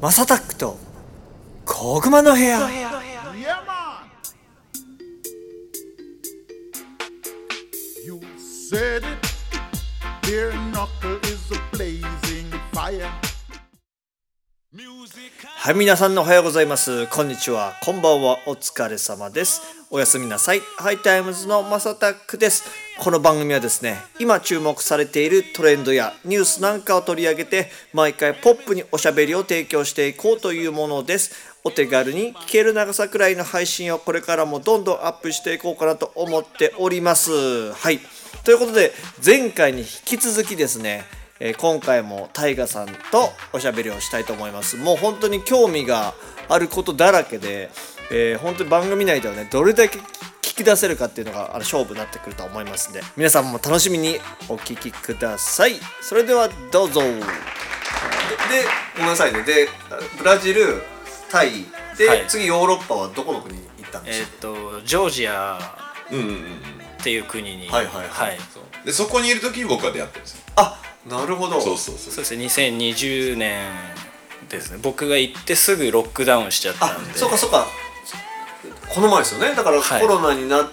マサタックと小熊の部屋。はい、皆さんおはようございます、こんにちは、こんばんは、お疲れ様です、おやすみなさい。ハイタイムズのマサタックです。この番組はですね、今注目されているトレンドやニュースなんかを取り上げて、毎回ポップにおしゃべりを提供していこうというものです。お手軽に聞ける長さくらいの配信をこれからもどんどんアップしていこうかなと思っております。はい、ということで前回に引き続きですね、今回もタイガさんとおしゃべりをしたいと思います。もう本当に興味があることだらけで、本当に番組内ではね、どれだけ聞き出せるかっていうのが勝負になってくると思いますので、皆さんも楽しみにお聞きください。それではどうぞ。で、ごめんなさいね。で、ブラジル、タイで、はい、次ヨーロッパはどこの国に行ったんですか？ジョージアっていう国に、はいはいはい、はい、でそこにいる時に僕は出会ってるんですよ。あ、なるほど。そうですね、2020年ですね。僕が行ってすぐロックダウンしちゃったんで。あ、そうかそうか、この前ですよね。だからコロナに なっ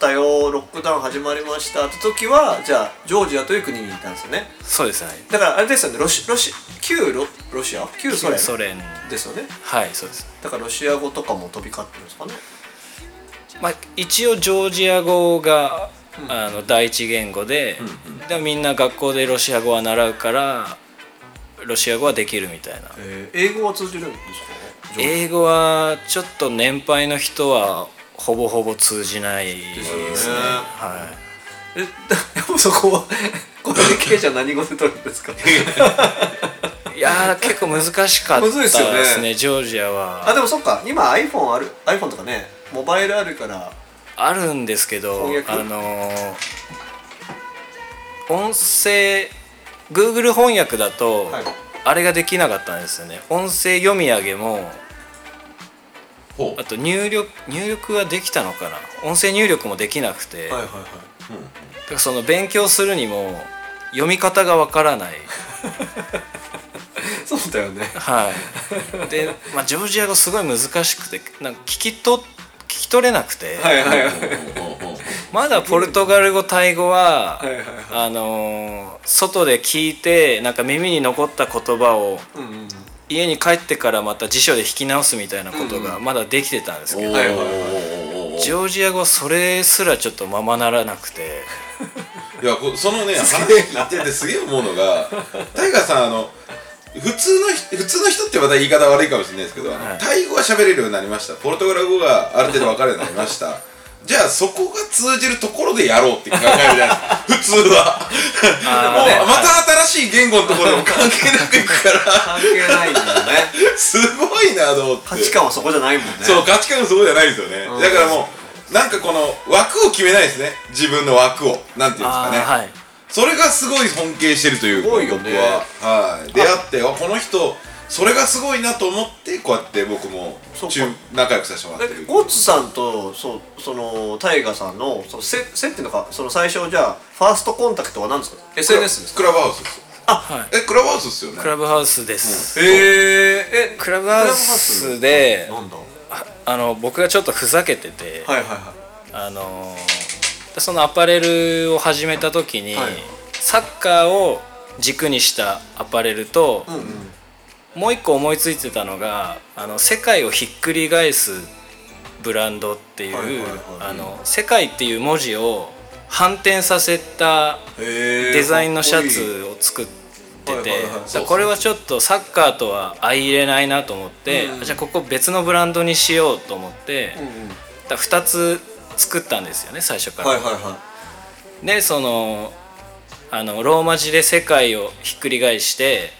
たよ、ロックダウン始まりましたって時は、じゃあジョージアという国に行ったんですよね。そうですね。だからあれですよね、ロシア旧ソ連ですよね。はい、そうです。だからロシア語とかも飛び交ってるんですかね。まあ、一応ジョージア語が第一言語 でみんな学校でロシア語は習うから、ロシア語はできるみたいな。英語は通じるんですかね。英語はちょっと年配の人はほぼほぼ通じないですね。ですね、はい、でもそこはコミュニケーション何語で取るんですか？いやー、結構難しかったですね、ジョージアは。あ、でもそっか、今 iPhone とかね、モバイルあるからあるんですけど、音声 Google 翻訳だと、はい、あれができなかったんですよね。音声読み上げも、あと入力はできたのかな、音声入力もできなくて、はいはいはい、うん、だからその勉強するにも読み方がわからない。そうだよね。はい。で、まあ、ジョージア語すごい難しくて、なんか聞き取れなくて、はいはいはい、まだポルトガル語、タイ語は、はいはいはい、外で聞いてなんか耳に残った言葉を、うんうん、家に帰ってからまた辞書で引き直すみたいなことがまだできてたんですけど、うんうん、ジョージア語それすらちょっとままならなくて。いや、そのね、話聞いててすげえ思うのが、タイガーさん、普通の人ってまた言い方悪いかもしれないですけど、はい、タイ語は喋れるようになりました、ポルトガル語がある程度分かるようになりました。じゃあそこが通じるところでやろうって考えるじゃないですか。普通はもう、ね、また新しい言語のところでも関係なくいくから。関係ないんだよね。すごいなと思って。価値観はそこじゃないもんね。そう、価値観はそこじゃないですよね、うん、だからもうなんかこの枠を決めないですね、自分の枠を、なんていうんですかね、はい、それがすごい尊敬してるというか、僕は、はい、出会って、この人それがすごいなと思って、こうやって僕も仲良くさせてもらってる。ゴッツさんとそのタイガさんの接点とか、その最初、じゃあファーストコンタクトは何ですか？ SNS ですか？クラブハウスです。あ、はい、クラブハウスですよね。クラブハウスです、うん、クラブハウスで、なんだ、僕がちょっとふざけてて、はいはいはい、そのアパレルを始めた時に、はい、サッカーを軸にしたアパレルと、うんうん、もう一個思いついてたのが、世界をひっくり返すブランドっていう、はいはいはい、世界っていう文字を反転させたデザインのシャツを作ってて、はいはいはい、これはちょっとサッカーとは相入れないなと思って、うんうん、じゃあここ別のブランドにしようと思って、うんうん、だ2つ作ったんですよね、最初から、はいはいはい、でローマ字で世界をひっくり返して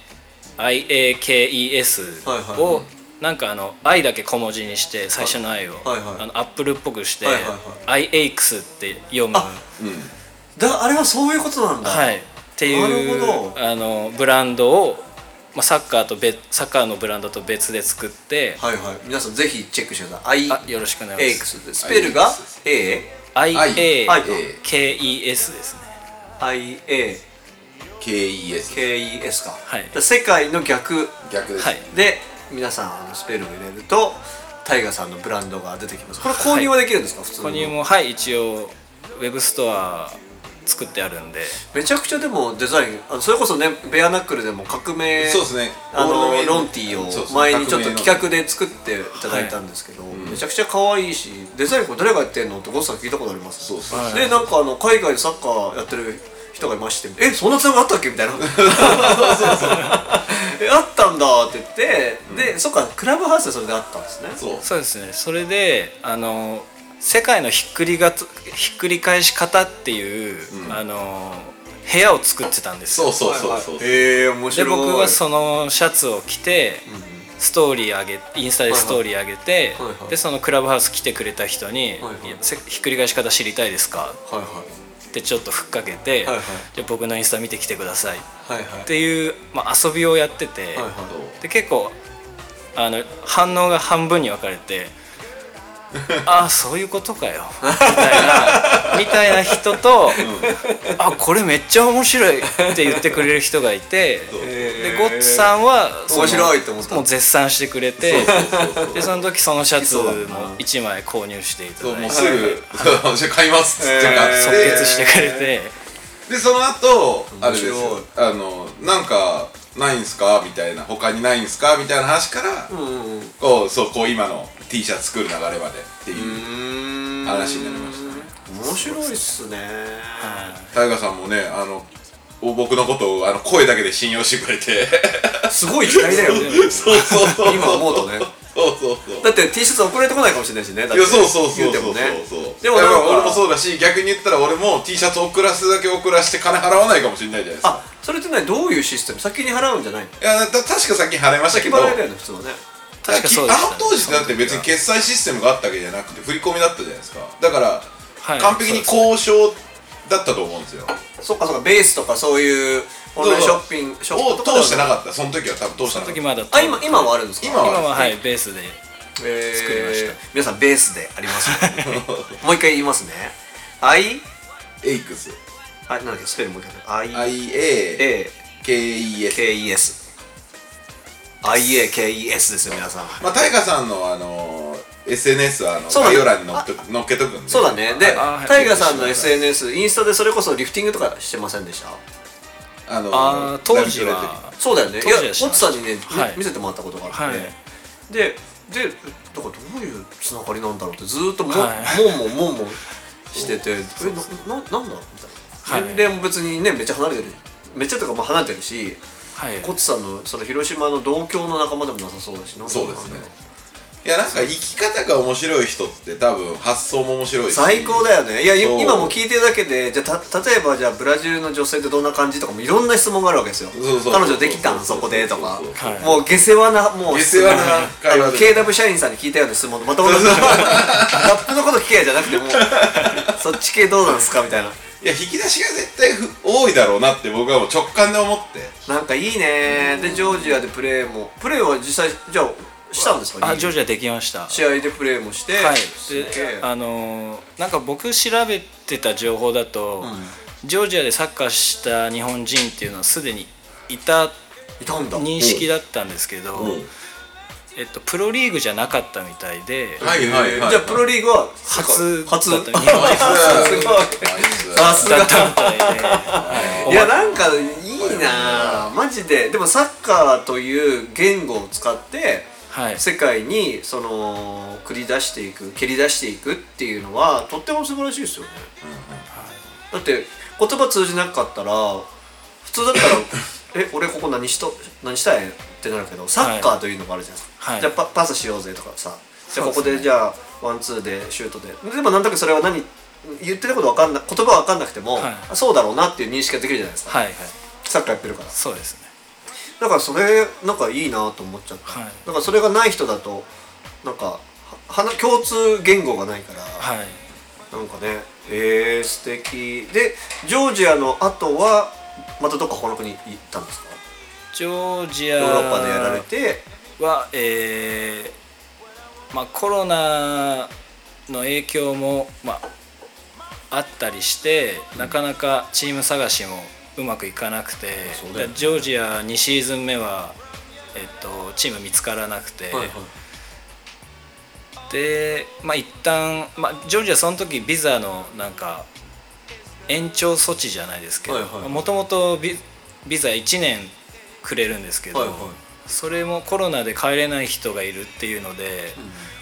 IAKES を、はいはいはい、なんかI だけ小文字にして、最初の I を、はいはい、アップルっぽくして、はいはいはい、AIAKES って読む。 あれはそういうことなんだ、はい、っていうブランドを、まあ、サッカーのブランドと別で作って、はいはい、皆さんぜひチェックしてください。よろしくお願いします。スペルが A I A K E S ですね。I A KES。KES か。はい。世界の逆です、ね。はい。で、皆さんスペルを入れると、タイガさんのブランドが出てきます。これ購入はできるんですか、はい、普通に。購入も、はい、一応ウェブストア作ってあるんで。めちゃくちゃでもデザイン、それこそね、ベアナックルでも革命、そうですね、ロンティを前にちょっと企画で作っていただいたんですけど、はい、めちゃくちゃ可愛いし、デザインこれ誰がやってんのってゴッサン聞いたことあります。そうですね。で、なんか海外でサッカーやってる人がいまして、え、そんなつながあったっけみたいな。そうそうそう。あったんだって言って、うん、で、そっか、クラブハウスでそれであったんですね。そうですね。それで世界のひっくり返し方っていう、うん、部屋を作ってたんですよ。そう面白い。で、僕はそのシャツを着て、うん、ストーリー上げ、インスタでストーリー上げて、はいはい、でそのクラブハウス来てくれた人に、はいはい、ひっくり返し方知りたいですか、はいはい、ってちょっとふっかけて、はいはい、じゃあ僕のインスタ見てきてください、はいはい、っていう、まあ、遊びをやってて、はいはい、で結構反応が半分に分かれて。ああ、そういうことかよみたいな人と、うん、あ、これめっちゃ面白いって言ってくれる人がいて、でゴッツさんは面白いと思った、もう絶賛してくれて、でその時そのシャツも1枚購入していただいて、もうすぐ私買いますって即決してくれて、でその後あれですよ、なんかないんすかみたいな、他にないんすかみたいな話から、うんうん、こう今の T シャツ作る流れまでっていう話になりましたね。面白いっすね。タイガさんもね、僕のことを声だけで信用してくれてすごい時代だよね。そう今思うとね。そうだって T シャツ送られてこないかもしれないしね。だっていや、そう言うてもね。でも俺もそうだし、逆に言ったら俺も T シャツ送らすだけ送らして金払わないかもしれないじゃないですか。あ、それってね、どういうシステム？先に払うんじゃないの？いや、確か先に払いましたけど。先払いだよね、普通はね。確かそうですね。あの当時ってだって別に決済システムがあったわけじゃなくて振り込みだったじゃないですか。だから完璧に交渉だったと思うんですよ。そっか、ベースとかそういうオンラインショッピングを通してなかった。その時は多分通してなかった。その時まだった。あ、今はあるんですか？今ははい、ベースで作りました。皆さんベースでありますからね。もう一回言いますね。AIAKES。はい、なんだっけ、スペルもう一回。AIAKES。AIAKES ですよ、皆さん。まあ、タイガさんのSNS は概要欄に載っけとくんで。そうだね。で、タイガさんの SNS、インスタでそれこそリフティングとかしてませんでした？当時は。そうだよね。いや、オッツさんにね、見せてもらったことがあって、はい、で、だからどういうつながりなんだろうってずーっともんもんしてて、なんだろうみたいな。年齢も別にね、めっちゃ離れてる。めっちゃとか、まあ離れてるし、はい、コツさんのその広島の同郷の仲間でもなさそうだし、そうですね。いや、なんか生き方が面白い人って多分発想も面白いし最高だよね。いや、今も聞いてるだけで、じゃあ例えばじゃあブラジルの女性ってどんな感じとかもいろんな質問があるわけですよ。彼女できたのそこでとか、もう下世話な、もう下世話な会話でKW 社員さんに聞いたような質問とまた同じラップのこと聞けやじゃなくて、もうそっち系どうなんですかみたいな。いや、引き出しが絶対多いだろうなって僕はもう直感で思って。なんかいいね。で、ジョージアでプレーは実際じゃあしたんですか？ジョージアできました。試合でプレーもして、はい、でなんか僕調べてた情報だと、うん、ジョージアでサッカーした日本人っていうのはすでにいたんだ認識だったんですけど、うんうん、プロリーグじゃなかったみたいで、はいはいはい、じゃあプロリーグは初だった。日本初だったみたいで、いや、なんかいいなマジで。でもサッカーという言語を使って、はい、世界にその蹴り出していくっていうのはとっても素晴らしいですよね、うん、はい、だって言葉通じなかったら普通だったら俺ここ何したいってなるけど、サッカーというのがあるじゃないですか、はい、じゃあパスしようぜとかさ、じゃあここでじゃあワンツーでシュートで、でもなんとなくそれは言ってること言葉は分かんなくても、はい、そうだろうなっていう認識ができるじゃないですか、はいはい、サッカーやってるから。そうですね。だからそれなんかいいなと思っちゃった、はい、だからそれがない人だとなんか共通言語がないから、はい、なんかね、素敵で。ジョージアの後はまたどっか他の国行ったんですか？ジョージアヨーロッパでやられては、まあ、コロナの影響も、まあ、あったりして、なかなかチーム探しもううまくいかなくて、ジョージア2シーズン目は、チーム見つからなくて、はいはい、で、まあ、一旦、まあ、ジョージアその時ビザのなんか延長措置じゃないですけど、はいはい、もともとビザ1年くれるんですけど、はいはい、それもコロナで帰れない人がいるっていうので、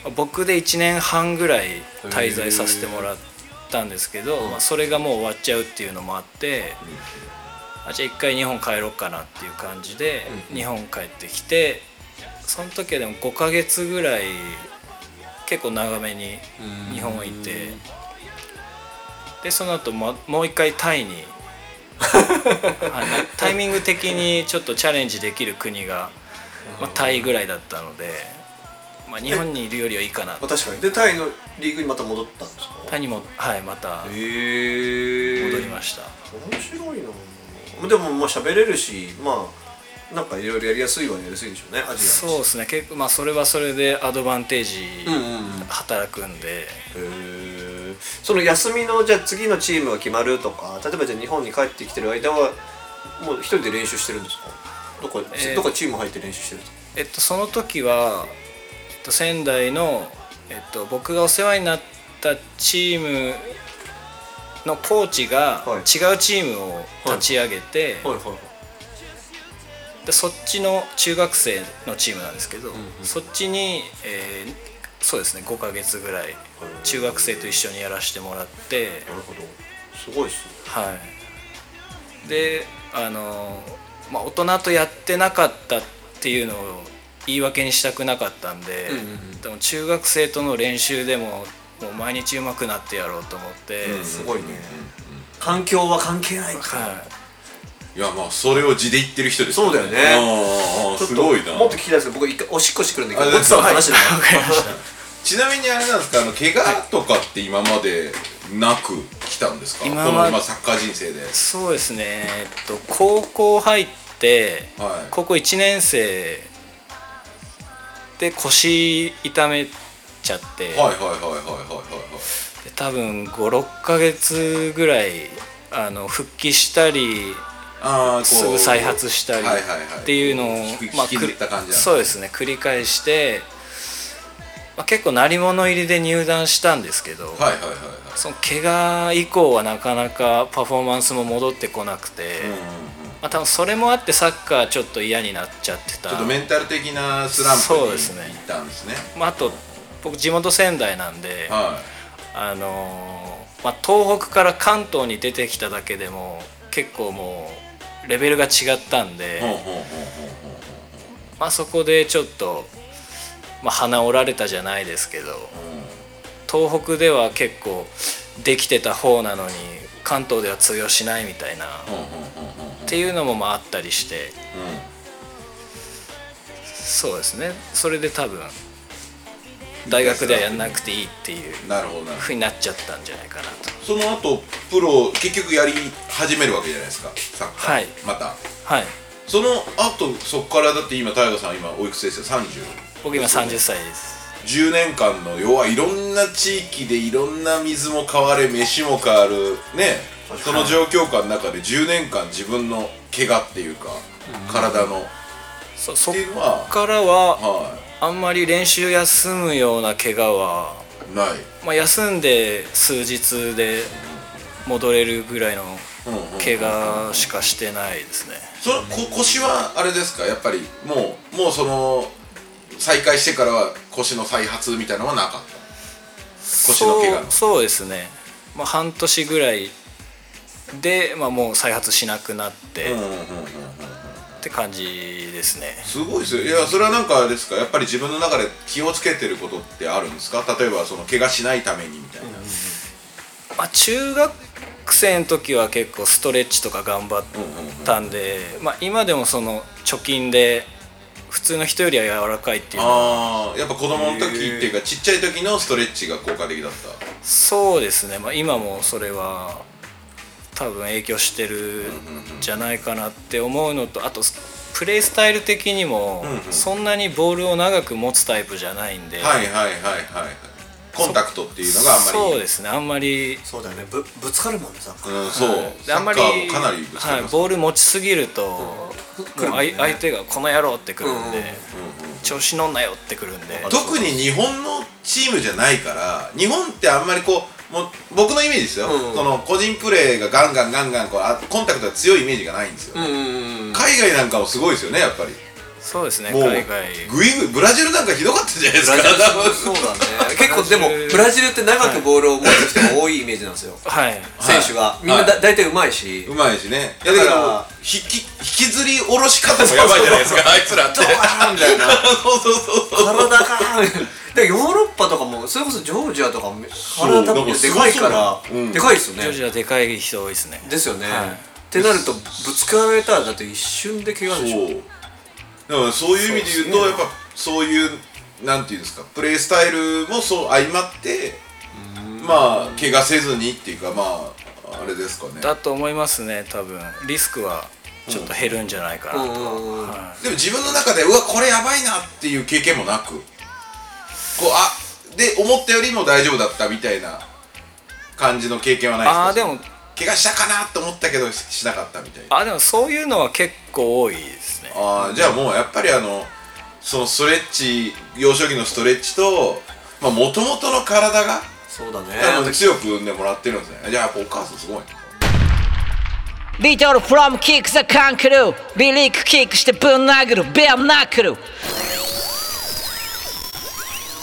うん、僕で1年半ぐらい滞在させてもらったんですけど、まあ、それがもう終わっちゃうっていうのもあって、うん、あ、じゃあ1回日本帰ろうかなっていう感じで日本帰ってきて、その時はでも5ヶ月ぐらい結構長めに日本にいて、うん、でその後もう一回タイにタイミング的にちょっとチャレンジできる国が、まあ、タイぐらいだったので、まあ、日本にいるよりはいいかなと。確かに。でタイのリーグにまた戻ったんですか？タイにも、はい、また戻りました。面白いな。でもまあ喋れるし、まあなんかいろいろやりやすいはやりやすいでしょうね、アジアに。そうですね。結構まあそれはそれでアドバンテージ働くんで。うんうんうん、へー。その休みのじゃあ次のチームが決まるとか、例えばじゃあ日本に帰ってきてる間はもう一人で練習してるんですか？どこチーム入って練習してるんですか？その時は、仙台の、僕がお世話になったチームのコーチが違うチームを立ち上げて、でそっちの中学生のチームなんですけど、うんうん、そっちに、そうですね、5ヶ月ぐらい中学生と一緒にやらせてもらって。なるほど、すごいっすね。はい。でまあ、大人とやってなかったっていうのを言い訳にしたくなかったんで、うんうんうん、でも中学生との練習でも、もう毎日上手くなってやろうと思って、うんうん、すごいね、うんうん、環境は関係ないから、はい。いやまあそれを地で言ってる人ですからね。そうだよね。すごいな。もっと聞きたいですけど、僕一回おしっこしてくるんだけど、ごちそうの話で分かりました。ちなみにあれなんですか、怪我とかって今までなく来たんですか？今サッカー人生で。そうですね。高校入って、はい、高校1年生で腰痛めちゃって、多分5、6ヶ月ぐらい復帰したり。すぐ再発したりっていうのを、まあ、そうですね、繰り返して、まあ、結構鳴り物入りで入団したんですけど、その怪我以降はなかなかパフォーマンスも戻ってこなくて、うんうんうん、まあ、多分それもあってサッカーちょっと嫌になっちゃってた。ちょっとメンタル的なスランプに行ったんですね。まあ、あと僕地元仙台なんで、はい、まあ、東北から関東に出てきただけでも結構もうレベルが違ったんで、まあそこでちょっと、まあ、鼻折られたじゃないですけど、うん、東北では結構できてた方なのに関東では通用しないみたいな、っていうのもまああったりして、うん、そうですね。それで多分大学ではやんなくていいっていうふうになっちゃったんじゃないかなと。その後プロ結局やり始めるわけじゃないですか、サッカー、はい、また、はい、その後そこからだって今大我さん今おいくつですか？ 30？ 僕今30歳です。10年間の要はいろんな地域でいろんな水も変われ飯も変わるね、その状況下の中で10年間自分の怪我っていうか、うん、体のそっからは、はい、あんまり練習休むような怪我はない、まあ、休んで数日で戻れるぐらいの怪我しかしてないですね。腰はあれですか、やっぱりもうその再開してからは腰の再発みたいなのはなかった？腰の怪我のそうですね、まあ、半年ぐらいで、まあ、もう再発しなくなって、うんうんうんうん、って感じですね。すごいですよ。いや、それはなんかあれですか、やっぱり自分の中で気をつけてることってあるんですか？例えばその怪我しないためにみたいな、うん、まあ、中学生の時は結構ストレッチとか頑張ったんで、うんうんうん、まあ、今でもその貯金で普通の人よりは柔らかいっていうのは、やっぱ子供の時っていうかちっちゃい時のストレッチが効果的だった？そうですね、まあ、今もそれは多分影響してるんじゃないかなって思うのと、あとプレースタイル的にもそんなにボールを長く持つタイプじゃないんで、コンタクトっていうのがあんまりそうですね、あんまりそうだよね、ぶつかるもんね、サッカー、うん、そう、はい、であんまりかなりぶつかります、はい、ボール持ちすぎると、うんね、相手がこの野郎ってくるんで、うんうん、調子乗んなよってくるんで、特に日本のチームじゃないから、日本ってあんまりこう、もう僕のイメージですよ、うんうん、その個人プレーがガンガンこうコンタクトが強いイメージがないんですよ、うんうんうん、海外なんかもすごいですよね、やっぱり。そうですね、海外ブラジルなんかひどかったじゃないですか。そうだね結構でもブラジルって長くボールを持つ人が多いイメージなんですよ、はい、選手が、はい、みんな大体うまいし、うまいしね、だから引きずり下ろし方もやばいじゃないですか、あいつらってドーンみたいな体がでヨーロッパとかも、それこそジョージアとか体多分でかいから、でかいですよね、ジョージアでかい人多いですね、ですよね、はい、ってなるとぶつかられたらだって一瞬で怪我でしょ。だからそういう意味で言うと、やっぱそういうなんていうんですか、プレースタイルもそう相まって、まあ怪我せずにっていうか、まああれですかね。だと思いますね、多分リスクはちょっと減るんじゃないかなと。はい、でも自分の中でうわこれやばいなっていう経験もなく、こうあで思ったよりも大丈夫だったみたいな感じの経験はないですか。ああでも怪我したかなと思ったけどしなかったみたいな。あでもそういうのは結構多いですね。あじゃあもうやっぱりそのストレッチ、幼少期のストレッチともともとの体がそうだね強く産んでもらってるんですね。じゃあやっぱお母さんすごい。リトルフロムキックザカンクルービリックキックしてぶん殴るベアムナックル。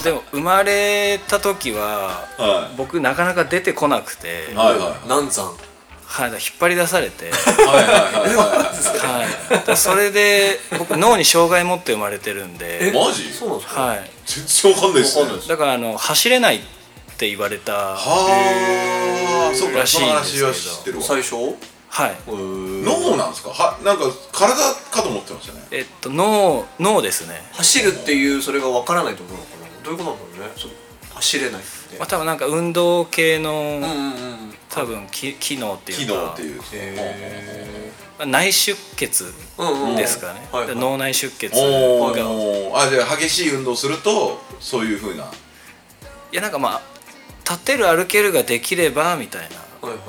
でも生まれた時は、はい、僕なかなか出てこなくて、難産、はい、引っ張り出されて、それで僕脳に障害持って生まれてるんで、マジ？そうなんですか？はい、全然わかんないですね。だから走れないって言われたらしいんですけど、その話は知ってるわ。最初？はい。脳なんですか？はなんか体かと思ってましたね。脳ですね。走るっていうそれがわからないと思うのかな。どういうことなんだろうね。走れないって、まあ、多分なんか運動系の、多分機能っていうか、内出血ですかね、はいはい、脳内出血が、あじゃあ激しい運動するとそういう風な、いやなんかまあ立てる歩けるができればみたいな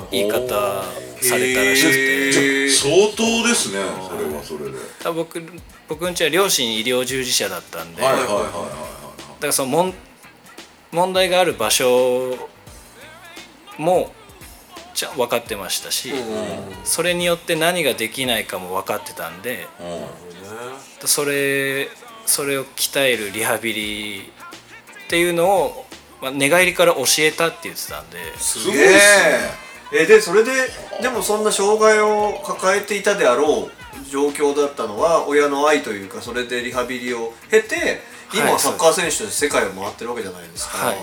言い方されたらしくて、相当ですね、それはそれで。多分僕んちは両親医療従事者だったんで、はいはいはいはい、だからその問題がある場所も分かってましたし、それによって何ができないかも分かってたんで、それを鍛えるリハビリっていうのを、まあ、寝返りから教えたって言ってたんで、すごいっすね。でそれででもそんな障害を抱えていたであろう状況だったのは親の愛というか、それでリハビリを経て今はサッカー選手として世界を回ってるわけじゃないですか、はい、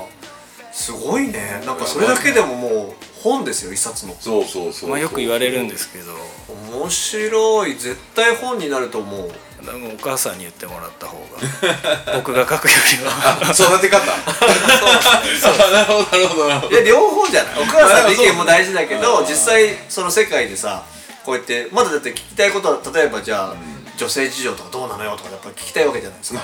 すごいね。なんかそれだけでももう本ですよ、一冊の。そうそうそう、まあ、よく言われるんですけど、面白い、絶対本になると思う。でもお母さんに言ってもらった方が僕が書くよりは育て方なるほどいや両方じゃない。お母さんの意見も大事だけど、実際その世界でさ、こうやってまだだって聞きたいことは、例えばじゃあ、女性事情とかどうなのよとかやっぱり聞きたいわけじゃないですか、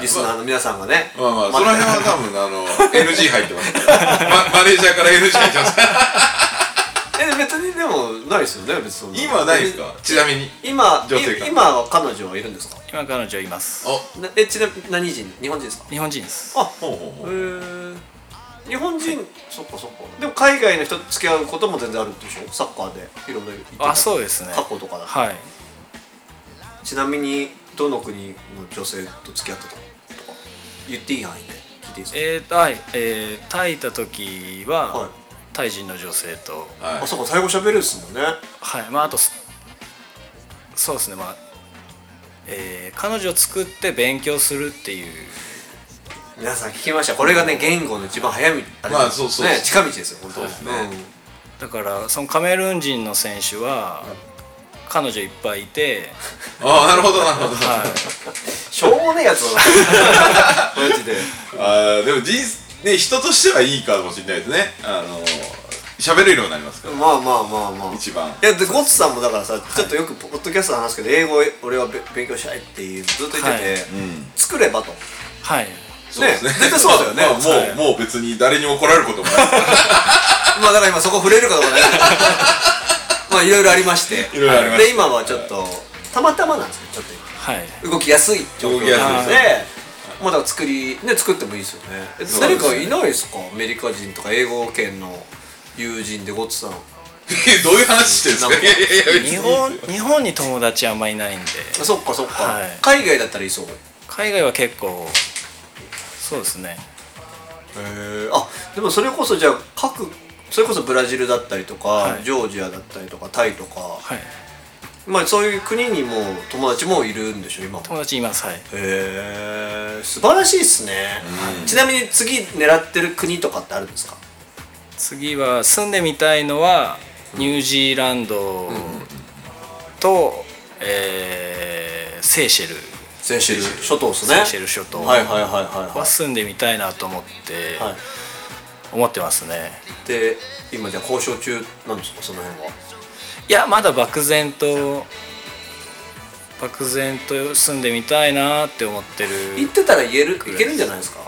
リスナーの皆さんがね。まあまあ、その辺は多分NG 入ってますマネージャーから NG 入ってます別にでもないですよね。別に今はないですか？ちなみに今は彼女はいるんですか？今彼女います。ちなみに何人？日本人ですか？日本人です。あ、ほう、日本人、はい、そっかそっか。でも海外の人と付き合うことも全然あるでしょ、サッカーでいろいろ言ってた。あ、そうですね、過去とかだ。はい。ちなみにどの国の女性と付き合ってたのとか言っていい範囲で聞いていいですか？はい、タイ行った時は、はい、タイ人の女性と、はい、あ、そうか、タイ語喋れるっすもんね。はい、まああとそうですね、まあ、彼女を作って勉強するっていう、皆さん聞きました、これがね、言語の一番早い、まあそうそうね、近道ですよ、本当ですね。だからそのカメルーン人の選手は、彼女いっぱいいて、ああ、なるほどなるほど、はい、しょうもねえやつだなマジで。ああ、でもね、人としてはいいかもしれないですね。喋れるようになりますから。まあまあまあまあ、一番。いや、でゴッツさんもだからさ、はい、ちょっとよくポッドキャストの話けど、英語俺は勉強したいっていうずっと言ってて、はい、うん、作ればと。はい。そうですね。絶対そうだよね。まあ、もう別に誰に怒られることもない。まあだから今そこ触れるかどうかね。まあいろいろありまして。いろいろありまして。で今はちょっとたまたまなんですけど、ちょっと今、はい、動きやすい状況なので、まあだから作りね作ってもいいですよね。誰かいないですか？アメリカ人とか英語圏の友人でゴッツさん。どういう話してるんですか？日本に友達あんまりいないんで。そっかそっか、はい。海外だったらいそう。海外は結構そうですね。あ、でもそれこそじゃあそれこそブラジルだったりとか、はい、ジョージアだったりとかタイとか、はい、まあそういう国にも友達もいるんでしょ今も。友達います。はい。素晴らしいですね。ちなみに次狙ってる国とかってあるんですか？次は住んでみたいのは。ニュージーランドと、セーシェル諸島ですね。セーシェル諸島は住んでみたいなと思って、はい、思ってますね。で、今じゃあ交渉中なんですかその辺は？いや、まだ漠然と住んでみたいなって思ってる。行ってたら行けるんじゃないですか？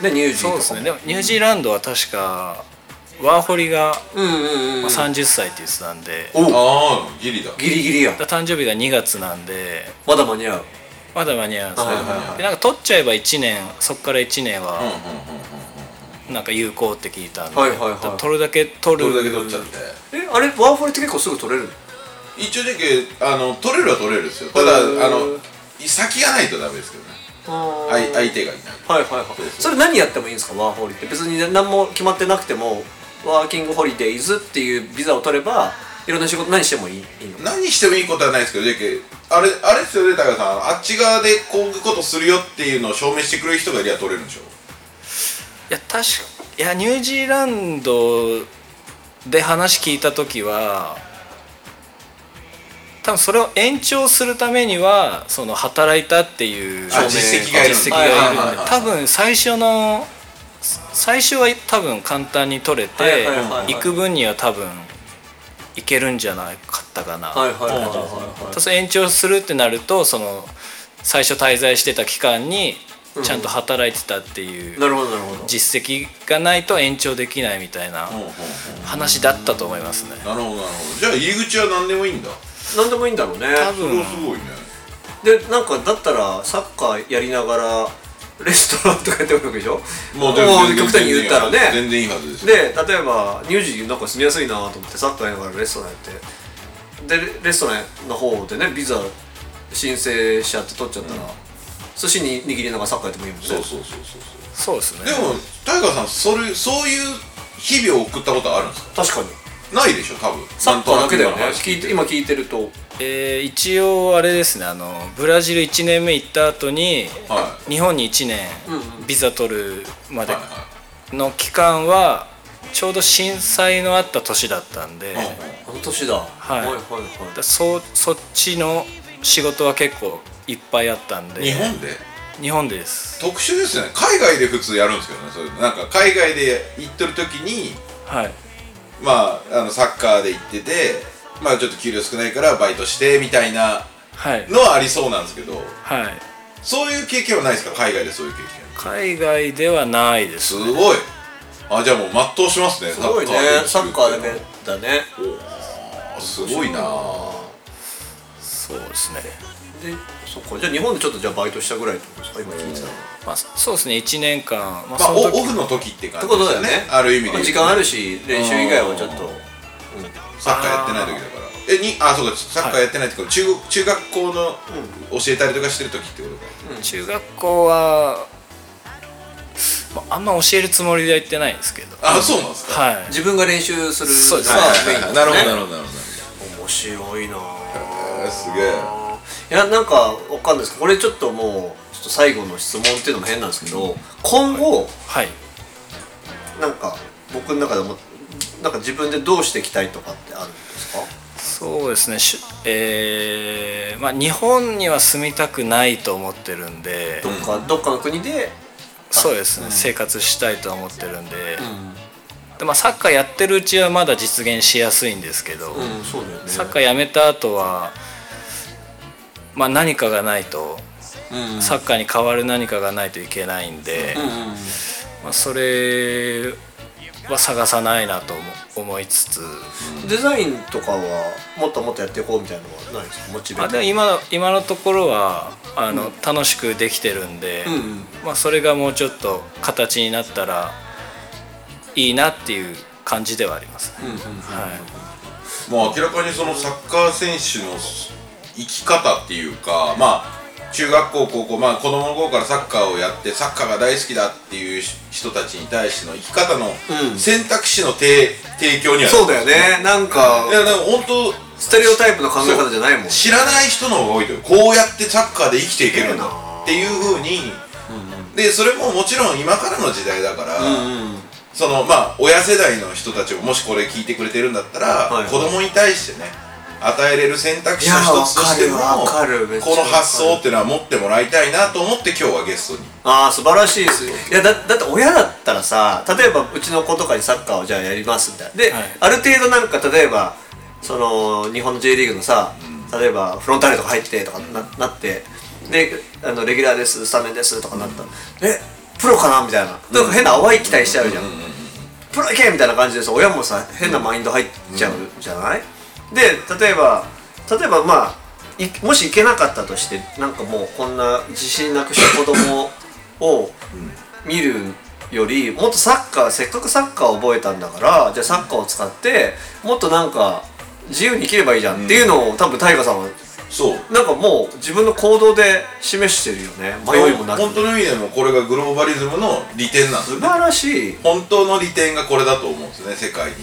で、ニュージーとかも。そうですね。でもニュージーランドは確かワーホリが、まあ、30歳って言ってたんで、ああギリだギリギリや。誕生日が2月なんでまだ間に合う。で、なんか取っちゃえば1年、そっから1年はなんか有効って聞いたんで、取るだけ取っちゃって。あれワーホリって結構すぐ取れる？一応だけ取れるは取れるですよ。ただ先がないとダメですけどね。相手がいない。はいはいはい。それ何やってもいいんですかワーホリって？別に何も決まってなくてもワーキングホリデイズっていうビザを取ればいろんな仕事何してもいいの？何してもいいことはないですけど、あれですよね高田さん、あっち側でこういうことするよっていうのを証明してくれる人がいれば取れるんでしょう？いやニュージーランドで話聞いた時は多分それを延長するためにはその働いたっていう実績がいるので、多分最初は多分簡単に取れて行く分には多分行けるんじゃないかったかな。延長するってなるとその最初滞在してた期間にちゃんと働いてたっていう実績がないと延長できないみたいな話だったと思いますね。なるほどなるほど。じゃあ入り口は何でもいいんだ。何でもいいんだろうね。多分すごいね。で、なんかだったらサッカーやりながらレストランとかやってもいいわけでしょ。もう極端に言ったらね。全然いいはずです。で、例えばニュージーなんか住みやすいなと思ってサッカーやりながらレストランやって、でレストランの方でねビザ申請しちゃって取っちゃったら、寿司に握りながらサッカーやってもいいもんね。そうですね。でもタイガーさんそういう日々を送ったことあるんですか？確かに。ないでしょ多分。サッカーだけだよね。今聞いてると、一応あれですね、ブラジル1年目行った後に、はい、日本に1年ビザ取るまでの期間はちょうど震災のあった年だったんで、あの年だ。はいはいはい。そっちの仕事は結構いっぱいあったんで。日本でです。特殊ですよね。海外で普通やるんですけどね。それなんか海外で行ってる時に。はい。まあ、サッカーで行ってて、まあ、ちょっと給料少ないからバイトしてみたいなのはありそうなんですけど、はい、そういう経験はないですか海外で？そういう経験海外ではないですね。すごい。あ、じゃあもう全うしますね。すごいね。サッカーだけだね。すごいな。そうですね。で、そこじゃあ日本でちょっとじゃあバイトしたぐらいってことですか今聞いてたの？まあ、そうですね、1年間、まあ、オフの時って感じですよね。ある意味で時間あるし、練習以外はちょっと、サッカーやってない時だから。そうか、サッカーやってない時、中学校の教えたりとかしてる時ってことか。中学校は、あんま教えるつもりでは言ってないんですけど。あ、そうなんですか。はい。自分が練習する。そうですね。なるほど、なるほど、なるほど。面白いなぁ。すげえ。いや、なんかわかんないですけど、これちょっともうちょっと最後の質問っていうのも変なんですけど、今後、はい、なんか僕の中でもなんか自分でどうしていきたいとかってあるんですか？そうですね、まあ、日本には住みたくないと思ってるんで、どっかの国で、そうですね、生活したいと思ってるんで、で、まあ、サッカーやってるうちはまだ実現しやすいんですけど、サッカーやめた後はまあ、何かがないとうん、サッカーに代わる何かがないといけないんで、うんうんうん、まあ、それは探さないなと思いつつ、デザインとかはもっともっとやっていこうみたいなのはないですか、モチベーション。でも今のところはうん、楽しくできてるんで、うんうん、まあ、それがもうちょっと形になったらいいなっていう感じではありますね。もう明らかにそのサッカー選手の生き方っていうか、まあ、中学校高校、まあ、子供の頃からサッカーをやってサッカーが大好きだっていう人たちに対しての生き方の選択肢の、うん、提供には、そうだよね、なんか、いや、でも本当ステレオタイプの考え方じゃないもん、ね、知らない人の方が多いという、こうやってサッカーで生きていけるんだっていう風に、うんうん、でそれももちろん今からの時代だから、うんうん、そのまあ親世代の人たちももしこれ聞いてくれてるんだったら、はいはい、子供に対してね与えれる選択肢の一つとしてもこの発想っていうのは持ってもらいたいなと思って今日はゲストに。ああ、素晴らしいですね。いや だって親だったらさ、例えばうちの子とかにサッカーをじゃあやりますみたいなで、はい、ある程度なんか例えばその日本の J リーグのさ、例えばフロンターレとか入ってとか なってで、レギュラーですスタメンですとかなったら、えプロかなみたい なんか変な淡い期待しちゃうじゃん、うんうんうんうん、プロいけみたいな感じでさ、親もさ変なマインド入っちゃうじゃない、うんうん、で例えばまあもしいけなかったとして、なんかもうこんな自信なくした子供を見るよりもっとサッカー、せっかくサッカーを覚えたんだから、じゃあサッカーを使ってもっとなんか自由に生きればいいじゃんっていうのを、うん、多分タイガさんはそうなんかもう自分の行動で示してるよね。迷いもなく、本当の意味でもこれがグローバリズムの利点なんですね。素晴らしい。本当の利点がこれだと思うんですね。世界に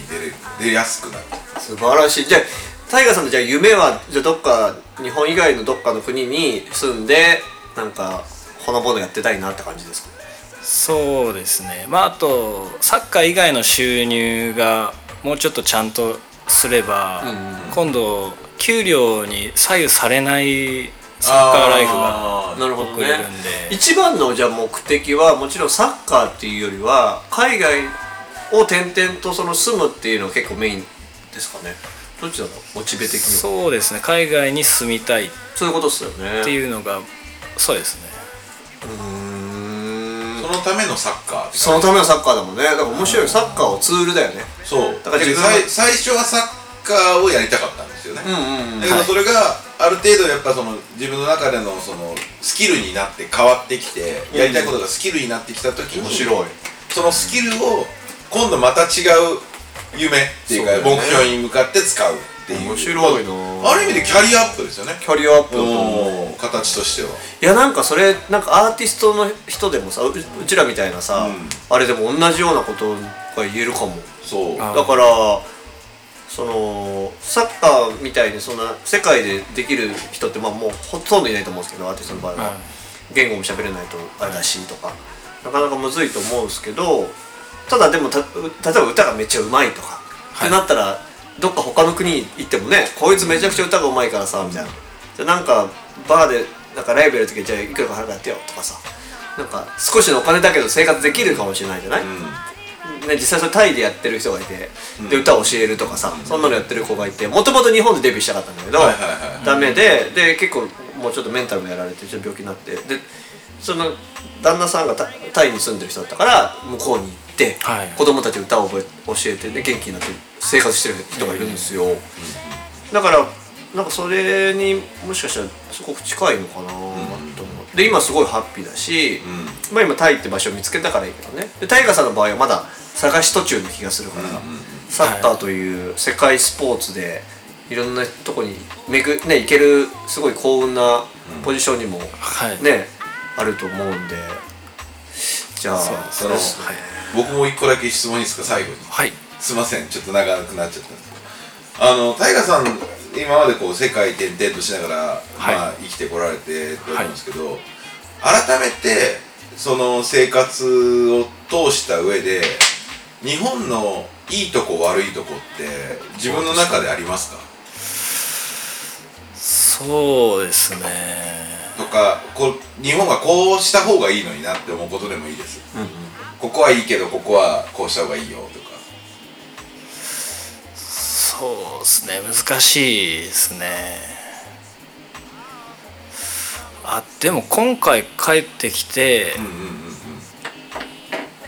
出やすくなる。素晴らしい。じゃあタイガさんのじゃあ夢は、じゃあどっか日本以外のどっかの国に住んでなんかほのぼのやってたいなって感じですかね。そうですね、まああとサッカー以外の収入がもうちょっとちゃんとすれば、うん、今度給料に左右されないサッカーライフが送れるんで、ね、一番のじゃあ目的はもちろんサッカーっていうよりは海外を転々とその住むっていうのが結構メインですかね。どっちだろう、モチベ的に。そうですね、海外に住みたい、そういうことですよねっていうのが、そうですね、そのためのサッカーって、そのためのサッカーだもんね。だから面白い、サッカーをツールだよね。そうだから最初はサッカーをやりたかったんですよね、うんうん、だからそれがある程度やっぱその自分の中で そのスキルになって変わってきて、やりたいことがスキルになってきた時に、面白い、そのスキルを今度また違う夢っていうか目標に向かって使うっていう、面白いな。ある意味でキャリアアップですよね。キャリアアップの形としては、いや、なんかそれなんかアーティストの人でもさ、うちらみたいなさ、うん、あれでも同じようなことが言えるかも。そうだからそのサッカーみたいにそんな世界でできる人ってまあもうほとんどいないと思うんですけど、アーティストの場合は、うん、言語も喋れないとあれだしとか、なかなかむずいと思うんですけど、ただでも例えば歌がめっちゃうまいとか、はい、ってなったらどっか他の国に行ってもね、こいつめちゃくちゃ歌がうまいからさみたいな、じゃあなんかバーでなんかライブやるときじゃあいくらか払ってよとかさ、なんか少しのお金だけど生活できるかもしれないじゃない、うんね、実際それタイでやってる人がいて、うん、で歌を教えるとかさ、うん、そんなのやってる子がいて、もともと日本でデビューしたかったんだけど、はいはいはい、ダメで、で結構もうちょっとメンタルもやられてちょっと病気になって、でその旦那さんがタイに住んでる人だったから向こうに行って、はい、子供たち歌を教えて、ね、元気になって生活してる人がいるんですよ、うんうん、だからなんかそれにもしかしたらすごく近いのかなと思って、うん、で今すごいハッピーだし、うん、まあ今タイって場所を見つけたからいいけどね。でタイガさんの場合はまだ探し途中の気がするから、うんうん、サッカーという世界スポーツでいろんなとこにね、行けるすごい幸運なポジションにもね、うんはい、あると思うんで、じゃあそうですね、はい、僕も一個だけ質問いいですか、最後に。はい、すいません、ちょっと長くなっちゃったんですけど、タイガさん今までこう世界転々としながら、はいまあ、生きてこられてと思うんですけど、はい、改めてその生活を通した上で日本のいいとこ悪いとこって自分の中でありますか？そうですね、とか日本がこうした方がいいのになって思うことでもいいです、うんうん、ここはいいけどここはこうした方がいいよとか。そうですね、難しいですね。でも今回帰ってきて、うんうんうんうん、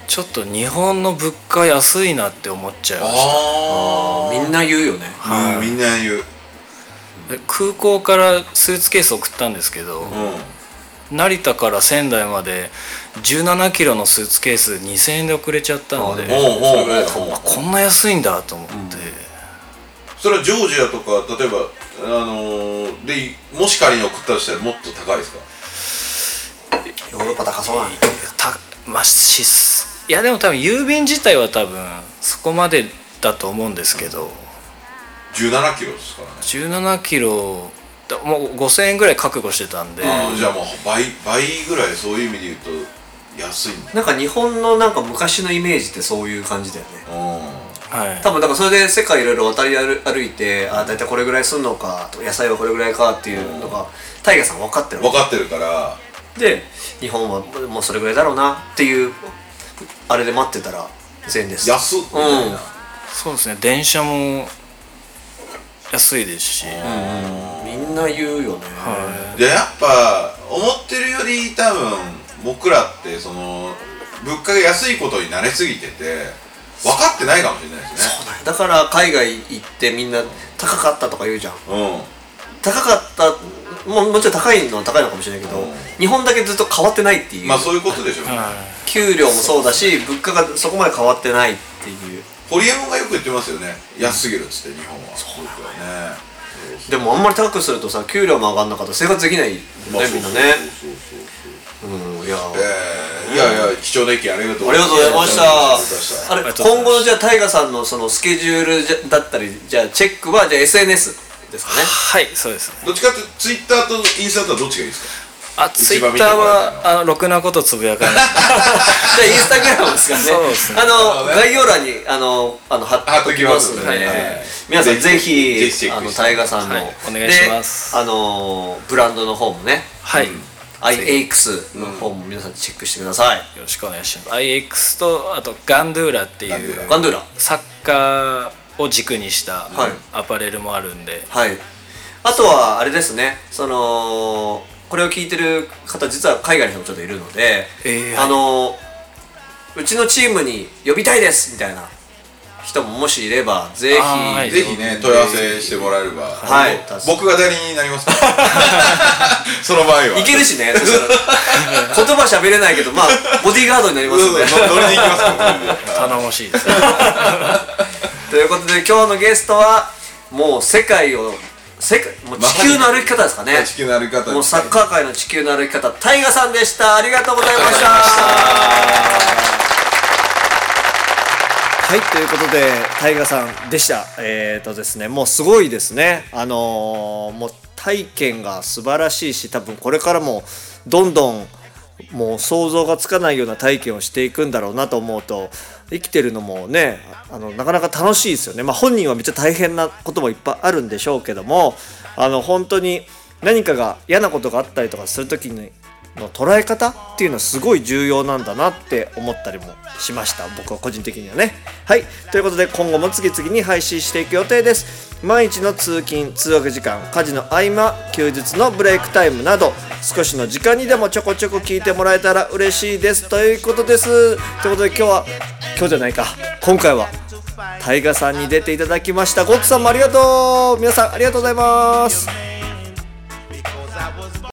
ちょっと日本の物価安いなって思っちゃいました。ああみんな言うよね、はい、みんな言う。空港からスーツケース送ったんですけど、うん、成田から仙台まで17キロのスーツケース2000円で送れちゃったので、こんな安いんだと思って、うん、それはジョージアとか例えばでもし仮に送ったとしたらもっと高いですか？ヨーロッパ高そうなの。まあ、いやでも多分郵便自体は多分そこまでだと思うんですけど、うん、17キロですからね。17キロもう5000円ぐらい覚悟してたんで、うん、じゃあもう倍ぐらい。そういう意味で言うと安いんだ。なんか日本のなんか昔のイメージってそういう感じだよね、うん、はい、多分だからそれで世界いろいろ渡り歩いて、あだいたいこれぐらいすんのかと野菜はこれぐらいかっていうのがタイガさん分かってるからで、日本はもうそれぐらいだろうなっていうあれで待ってたら1000円です。安っ、うん、そうですね。電車も安いですし、うん、みんな言うよね、はい、でやっぱ思ってるより多分僕らってその物価が安いことに慣れすぎてて分かってないかもしれないですね。そうだね。だから海外行ってみんな高かったとか言うじゃん、うん、高かったもちろん高いのは高いのかもしれないけど、うん、日本だけずっと変わってないっていう、まあそういうことでしょうね、はい、給料もそうだし物価がそこまで変わってないっていう。ホリエモンがよく言ってますよね、安すぎるっつって日本は。そうだよね。でもあんまり高くするとさ給料も上がんなかったら生活できないよね、まあ、みんなね。いや、いやいや貴重な意見ありがとうございました。あれ今後のじゃあタイガさんのそのスケジュールだったりじゃあチェックはじゃあ SNSですかね。はい、そうですね。どっちかってツイッターとインスタとはどっちがいいですか？ツイッターはろくなことつぶやかない。じゃあインスタグラムですかね。そうですね。概要欄に貼っておきますので、ね、はい、皆さんぜひタイガさんの、はい、お願いします。ブランドの方もね、はい、AIAKES の方も皆さんチェックしてください。よろしくお願いします。AIAKES とあとガンドゥーラっていうサッカーを軸にしたアパレルもあるんで、はいはい、あとはあれですね、そのこれを聞いてる方実は海外の人もちょっといるので、うちのチームに呼びたいですみたいな人ももしいればぜひ、はい、ぜひね問い合わせしてもらえれば、はい、僕が代理になりますからその場合はいけるしね言葉喋れないけどまあボディーガードになりますので乗りに行きますから頼もしいですねということで今日のゲストはもう世界もう地球の歩き方ですかね、まあ、地球の歩き方、もうサッカー界の地球の歩き方タイガさんでした。ありがとうございました。はい、ということでタイガさんでした。ですね、もうすごいですね。もう体験が素晴らしいし多分これからもどんどんもう想像がつかないような体験をしていくんだろうなと思うと生きてるのもねなかなか楽しいですよね。まあ本人はめっちゃ大変なこともいっぱいあるんでしょうけども本当に何かが嫌なことがあったりとかする時の捉え方っていうのはすごい重要なんだなって思ったりもしました。僕は個人的にはね。はい、ということで今後も次々に配信していく予定です。毎日の通勤通学時間、家事の合間、休日のブレイクタイムなど少しの時間にでもちょこちょこ聞いてもらえたら嬉しいですということです。ということで今回はタイガさんに出ていただきました。ゴッツさんもありがとう。皆さんありがとうございます。